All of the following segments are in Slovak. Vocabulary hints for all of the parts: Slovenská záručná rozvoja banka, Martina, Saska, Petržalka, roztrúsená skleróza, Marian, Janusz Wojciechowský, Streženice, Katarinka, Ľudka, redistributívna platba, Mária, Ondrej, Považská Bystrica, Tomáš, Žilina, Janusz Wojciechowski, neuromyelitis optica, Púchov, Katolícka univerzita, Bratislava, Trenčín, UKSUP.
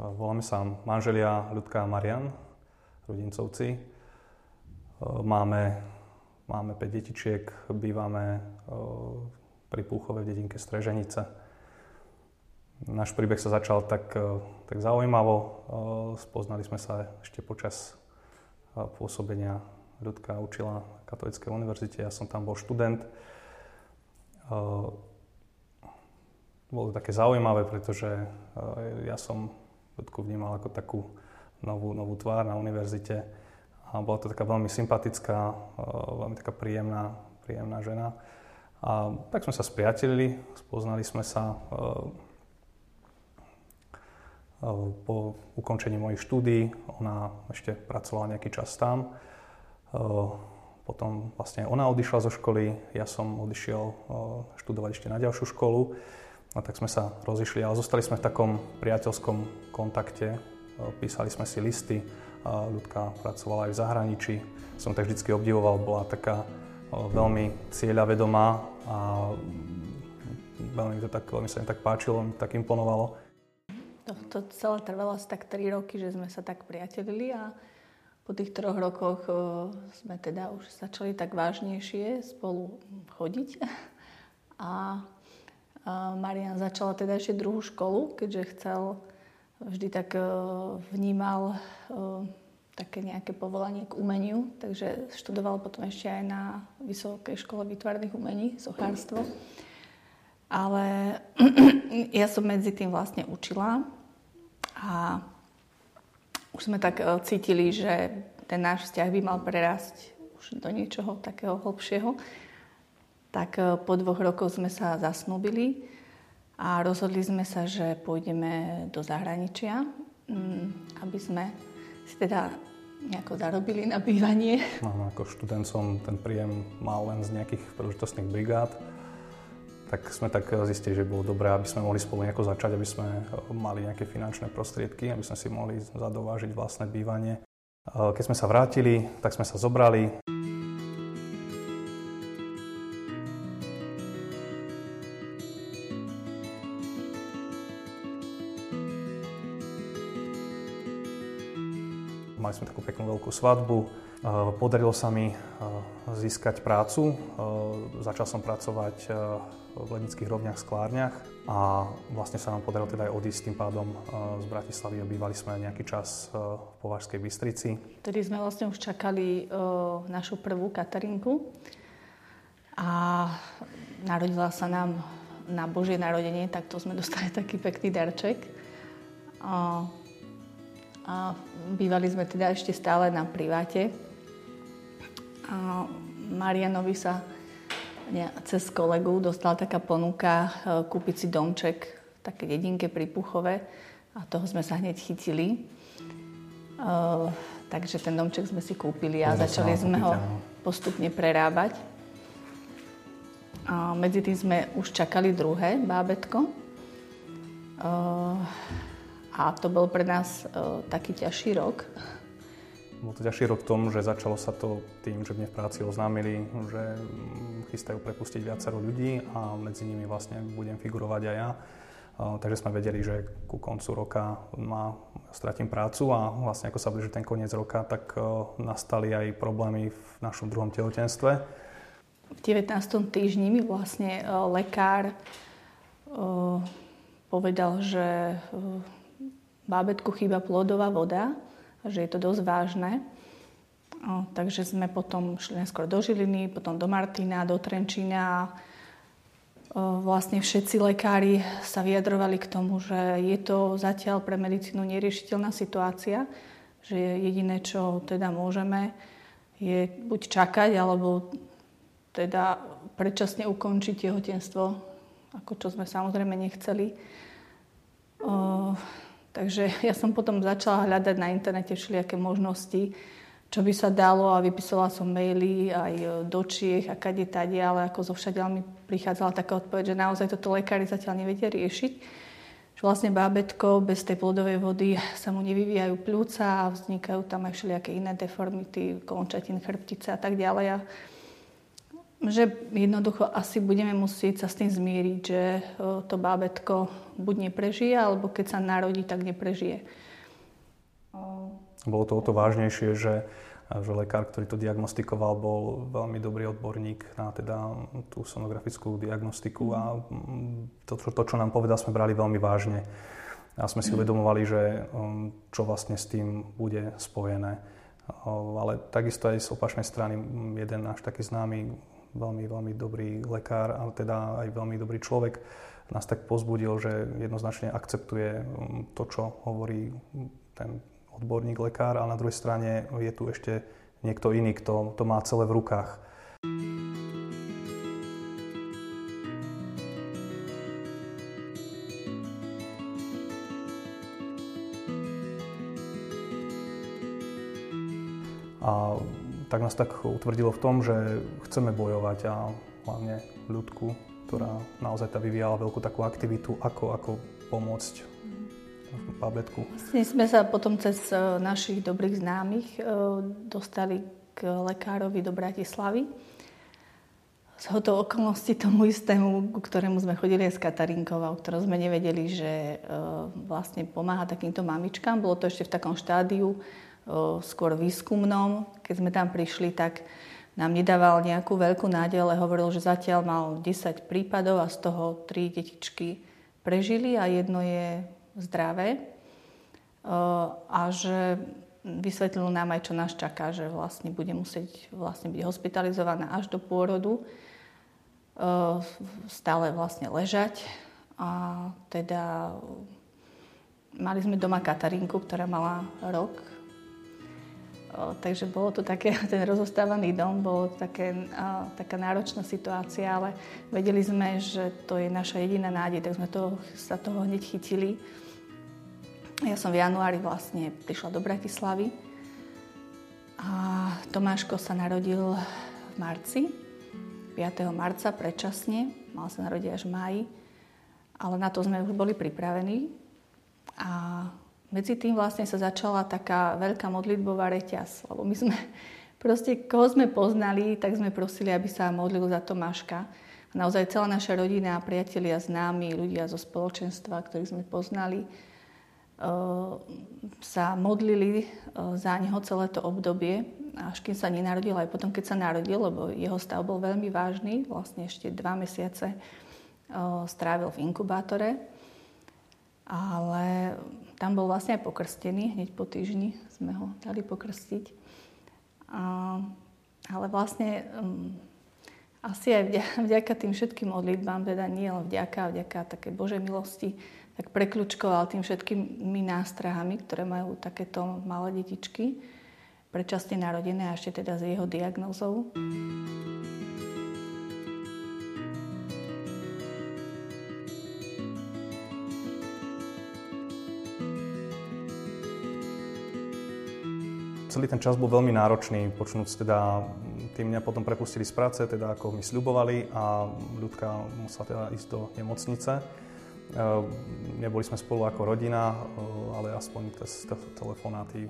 Voláme sa manželia Ľudka a Marian, rodincovci. Máme 5 detičiek, bývame pri Púchove v dedinke Streženice. Náš príbeh sa začal tak zaujímavo. Spoznali sme sa ešte počas pôsobenia. Ľudka učila na Katolíckej univerzite, ja som tam bol študent. Bolo to také zaujímavé, pretože ja som Ľudku vnímal ako takú novú tvár na univerzite. A bola to taká veľmi sympatická, veľmi taká príjemná žena. A tak sme sa spriatelili, spoznali sme sa po ukončení mojich štúdií. Ona ešte pracovala nejaký čas tam. Potom vlastne ona odišla zo školy, ja som odišiel študovať ešte na ďalšiu školu. A tak sme sa rozišli, ale zostali sme v takom priateľskom kontakte. Písali sme si listy. Ľudka pracovala aj v zahraničí. Som tak vždycky obdivoval, bola taká veľmi cieľavedomá a veľmi sa mi tak páčilo, mi tak imponovalo. To celé trvalo asi tak 3 roky, že sme sa tak priatelili a po tých 3 rokoch sme teda už začali tak vážnejšie spolu chodiť. A Marian začala teda ešte druhú školu, keďže chcel vždy tak vnímal také nejaké povolanie k umeniu, takže študoval potom ešte aj na Vysokej škole výtvarných umení, sochárstvo. Ale ja som medzi tým vlastne učila a už sme tak cítili, že ten náš vzťah by mal prerásť už do niečoho takého hlbšieho. Tak po 2 rokoch sme sa zasnúbili. A rozhodli sme sa, že pôjdeme do zahraničia, aby sme si teda nejako zarobili na bývanie. No, ako študent som ten príjem mal len z nejakých príležitostných brigád. Tak sme tak zistili, že bolo dobré, aby sme mohli spolu nejako začať, aby sme mali nejaké finančné prostriedky, aby sme si mohli zadovážiť vlastné bývanie. Keď sme sa vrátili, tak sme sa zobrali. Mali sme takú peknú veľkú svadbu. Podarilo sa mi získať prácu. Začal som pracovať v lednických rovniach, sklárniach a vlastne sa nám podarilo teda aj odísť tým pádom z Bratislavy. Obývali sme nejaký čas v Považskej Bystrici. Tedy sme vlastne už čakali našu prvú Katarinku a narodila sa nám na Božie narodenie, tak to sme dostali taký pekný darček. A bývali sme teda ešte stále na priváte. A Marianovi sa cez kolegu dostala taká ponuka kúpiť si domček v takej dedinke pri Púchove a toho sme sa hneď chytili. Takže ten domček sme si kúpili a začali sme ho postupne prerábať. A medzi tým sme už čakali druhé bábätko. A to bol pre nás taký ťažší rok. Bol to ťažší rok v tom, že začalo sa to tým, že mne v práci oznámili, že chystajú prepustiť viacero ľudí a medzi nimi vlastne budem figurovať aj ja. Takže sme vedeli, že ku koncu roka stratím prácu a vlastne ako sa blíži ten koniec roka, tak nastali aj problémy v našom druhom tehotenstve. V 19. týždni mi vlastne lekár povedal, že bábätku chýba plodová voda, že je to dosť vážne. Takže sme potom šli neskôr do Žiliny, potom do Martina, do Trenčína. Vlastne všetci lekári sa vyjadrovali k tomu, že je to zatiaľ pre medicínu neriešiteľná situácia, že jediné, čo teda môžeme, je buď čakať, alebo teda predčasne ukončiť tehotenstvo, ako čo sme samozrejme nechceli. Takže ja som potom začala hľadať na internete všelijaké možnosti, čo by sa dalo a vypísala som maily aj do Čiech a kade-tade, ale ako zovšadiaľ mi prichádzala taká odpoveď, že naozaj toto lekári zatiaľ nevedia riešiť. Že vlastne bábätko bez tej plodovej vody sa mu nevyvíjajú pľúca a vznikajú tam aj všelijaké iné deformity, končatín, chrbtice a tak ďalej. A Že jednoducho asi budeme musieť sa s tým zmieriť, že to bábätko buď neprežije, alebo keď sa narodí, tak neprežije. Bolo to o to vážnejšie, že lekár, ktorý to diagnostikoval, bol veľmi dobrý odborník na teda tú sonografickú diagnostiku a to, čo nám povedal, sme brali veľmi vážne. A sme si uvedomovali, že čo vlastne s tým bude spojené. Ale takisto aj z opačnej strany jeden náš taký známy veľmi dobrý lekár, ale teda aj veľmi dobrý človek, nás tak povzbudil, že jednoznačne akceptuje to, čo hovorí ten odborník lekár, ale na druhej strane je tu ešte niekto iný, kto to má celé v rukách. A tak nás tak utvrdilo v tom, že chceme bojovať a hlavne Ľudku, ktorá naozaj vyvíjala veľkú takú aktivitu, ako pomôcť bábätku. Vlastne sme sa potom cez našich dobrých známych dostali k lekárovi do Bratislavy. Zhodou okolností tomu istému, ku ktorému sme chodili aj s Katarinkou, o ktorom sme nevedeli, že vlastne pomáha takýmto mamičkám. Bolo to ešte v takom štádiu, skôr výskumnom. Keď sme tam prišli, tak nám nedával nejakú veľkú nádej, ale hovoril, že zatiaľ mal 10 prípadov a z toho 3 detičky prežili a jedno je zdravé. A že vysvetlil nám aj, čo nás čaká, že vlastne bude musieť vlastne byť hospitalizovaná až do pôrodu, stále vlastne ležať a teda mali sme doma Katarinku, ktorá mala rok. Takže bolo to také, ten rozostávaný dom, bolo to taká náročná situácia, ale vedeli sme, že to je naša jediná nádej, tak sme sa toho hneď chytili. Ja som v januári vlastne prišla do Bratislavy a Tomáško sa narodil v marci, 5. marca predčasne, mal sa narodiť až v máji, ale na to sme už boli pripravení. A medzi tým vlastne sa začala taká veľká modlitbová reťaz, lebo my sme proste, koho sme poznali, tak sme prosili, aby sa modlil za Tomáška. A naozaj celá naša rodina, priatelia, známi, ľudia zo spoločenstva, ktorých sme poznali, sa modlili za neho celé to obdobie, až kým sa nenarodil, aj potom, keď sa narodil, lebo jeho stav bol veľmi vážny, vlastne ešte 2 mesiace strávil v inkubátore. Ale tam bol vlastne aj pokrstený, hneď po týždni sme ho dali pokrstiť. Ale vlastne asi aj vďaka tým všetkým modlitbám, teda nie len vďaka takej Božej milosti, tak prekľučkoval tým všetkými nástrahami, ktoré majú takéto malé detičky, predčasne narodené a ešte teda s jeho diagnózou. Celý ten čas bol veľmi náročný, počnúť teda, tým mňa potom prepustili z práce, teda ako mi sľubovali a Ľudka musela teda ísť do nemocnice. Neboli sme spolu ako rodina, ale aspoň telefonáty,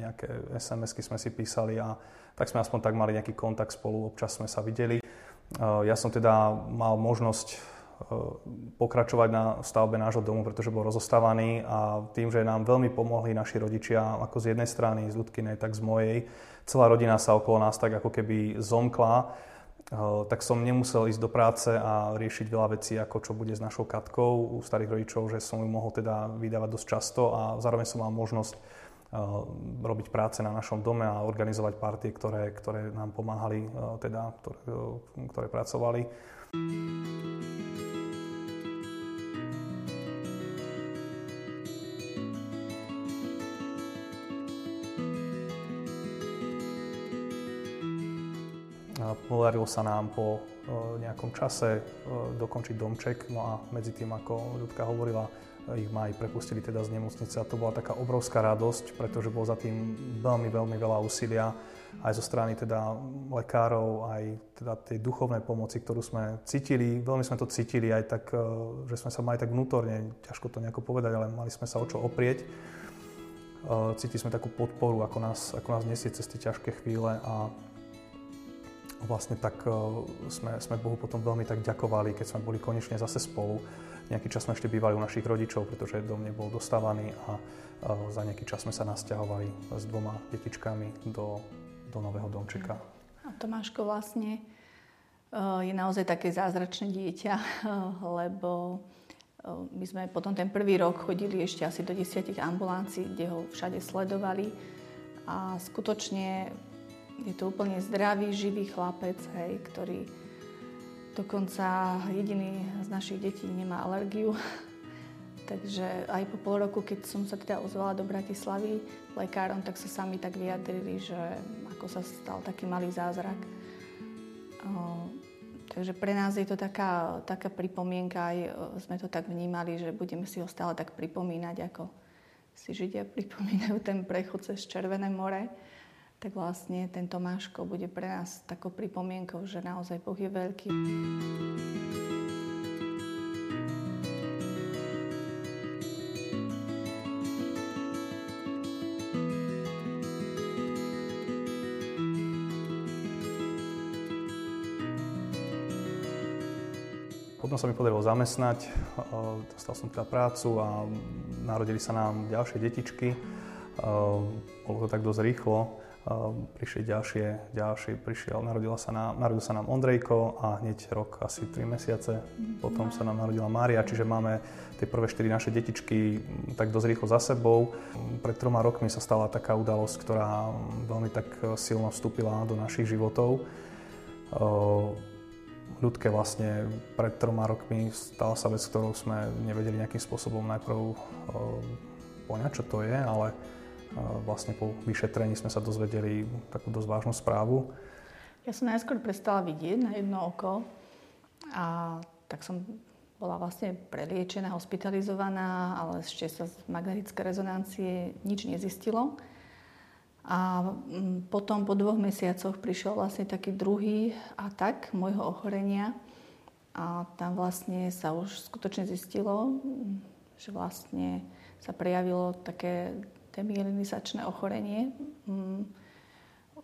nejaké SMS-ky sme si písali a tak sme aspoň tak mali nejaký kontakt spolu, občas sme sa videli. Ja som teda mal možnosť pokračovať na stavbe nášho domu, pretože bol rozostávaný a tým, že nám veľmi pomohli naši rodičia, ako z jednej strany, z Ľudkinej, tak z mojej, celá rodina sa okolo nás tak ako keby zomkla, tak som nemusel ísť do práce a riešiť veľa vecí, ako čo bude s našou Katkou u starých rodičov, že som ju mohol teda vydávať dosť často a zároveň som mal možnosť robiť práce na našom dome a organizovať partie, ktoré nám pomáhali, teda, ktoré pracovali. Podarilo sa nám po nejakom čase dokončiť domček, no a medzi tým, ako Ľudka hovorila, ich ma aj prepustili teda z nemocnice a to bola taká obrovská radosť, pretože bolo za tým veľmi veľa úsilia aj zo strany teda lekárov, aj teda tej duchovnej pomoci, ktorú sme cítili. Veľmi sme to cítili aj tak, že sme sa mali tak vnútorne, ťažko to nejako povedať, ale mali sme sa o čo oprieť. Cítili sme takú podporu, ako nás nesie cez tie ťažké chvíle a vlastne tak sme Bohu potom veľmi tak ďakovali, keď sme boli konečne zase spolu. Nejaký čas sme ešte bývali u našich rodičov, pretože dom nebol dostávaný a za nejaký čas sme sa nasťahovali s dvoma detičkami do nového domčeka. A Tomáško vlastne je naozaj také zázračné dieťa, lebo my sme potom ten prvý rok chodili ešte asi do 10 ambulancií, kde ho všade sledovali a skutočne je to úplne zdravý, živý chlapec, hej, ktorý dokonca jediný z našich detí nemá alergiu. Takže aj po pol roku, keď som sa teda ozvala do Bratislavy lekárom, tak sa sami tak vyjadrili, že ako sa stal taký malý zázrak. Takže pre nás je to taká pripomienka, aj sme to tak vnímali, že budeme si ho stále tak pripomínať, ako si Židia pripomínajú ten prechod cez Červené more. Tak vlastne ten Tomáško bude pre nás takou pripomienkou, že naozaj Boh je veľký. Potom sa mi podarilo zamestnať, dostal som teda prácu a narodili sa nám ďalšie detičky. Bolo to tak dosť rýchlo, prišli narodil sa nám Ondrejko a hneď rok, asi 3 mesiace, potom sa nám narodila Mária, čiže máme tie prvé 4 naše detičky tak dosť rýchlo za sebou. Pred 3 rokmi sa stala taká udalosť, ktorá veľmi tak silno vstúpila do našich životov. Ľudke vlastne pred 3 rokmi stala sa vec, ktorou sme nevedeli nejakým spôsobom najprv poňať, čo to je, ale vlastne po vyšetrení sme sa dozvedeli takú dosť vážnu správu. Ja som najskôr prestala vidieť na jedno oko a tak som bola vlastne preliečená, hospitalizovaná, ale ešte sa z magnetické rezonancie nič nezistilo. A potom po 2 mesiacoch prišiel vlastne taký druhý atak môjho ochorenia a tam vlastne sa už skutočne zistilo, že vlastne sa prejavilo také demyelinizačné ochorenie,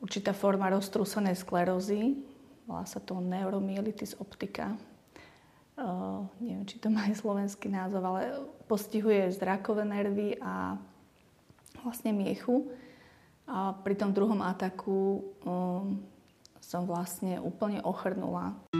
určitá forma roztrúsenej sklerózy, volá sa to neuromyelitis optica. Neviem, či to má aj slovenský názov, ale postihuje zrakové nervy a vlastne miechu. A pri tom druhom ataku som vlastne úplne ochrnula.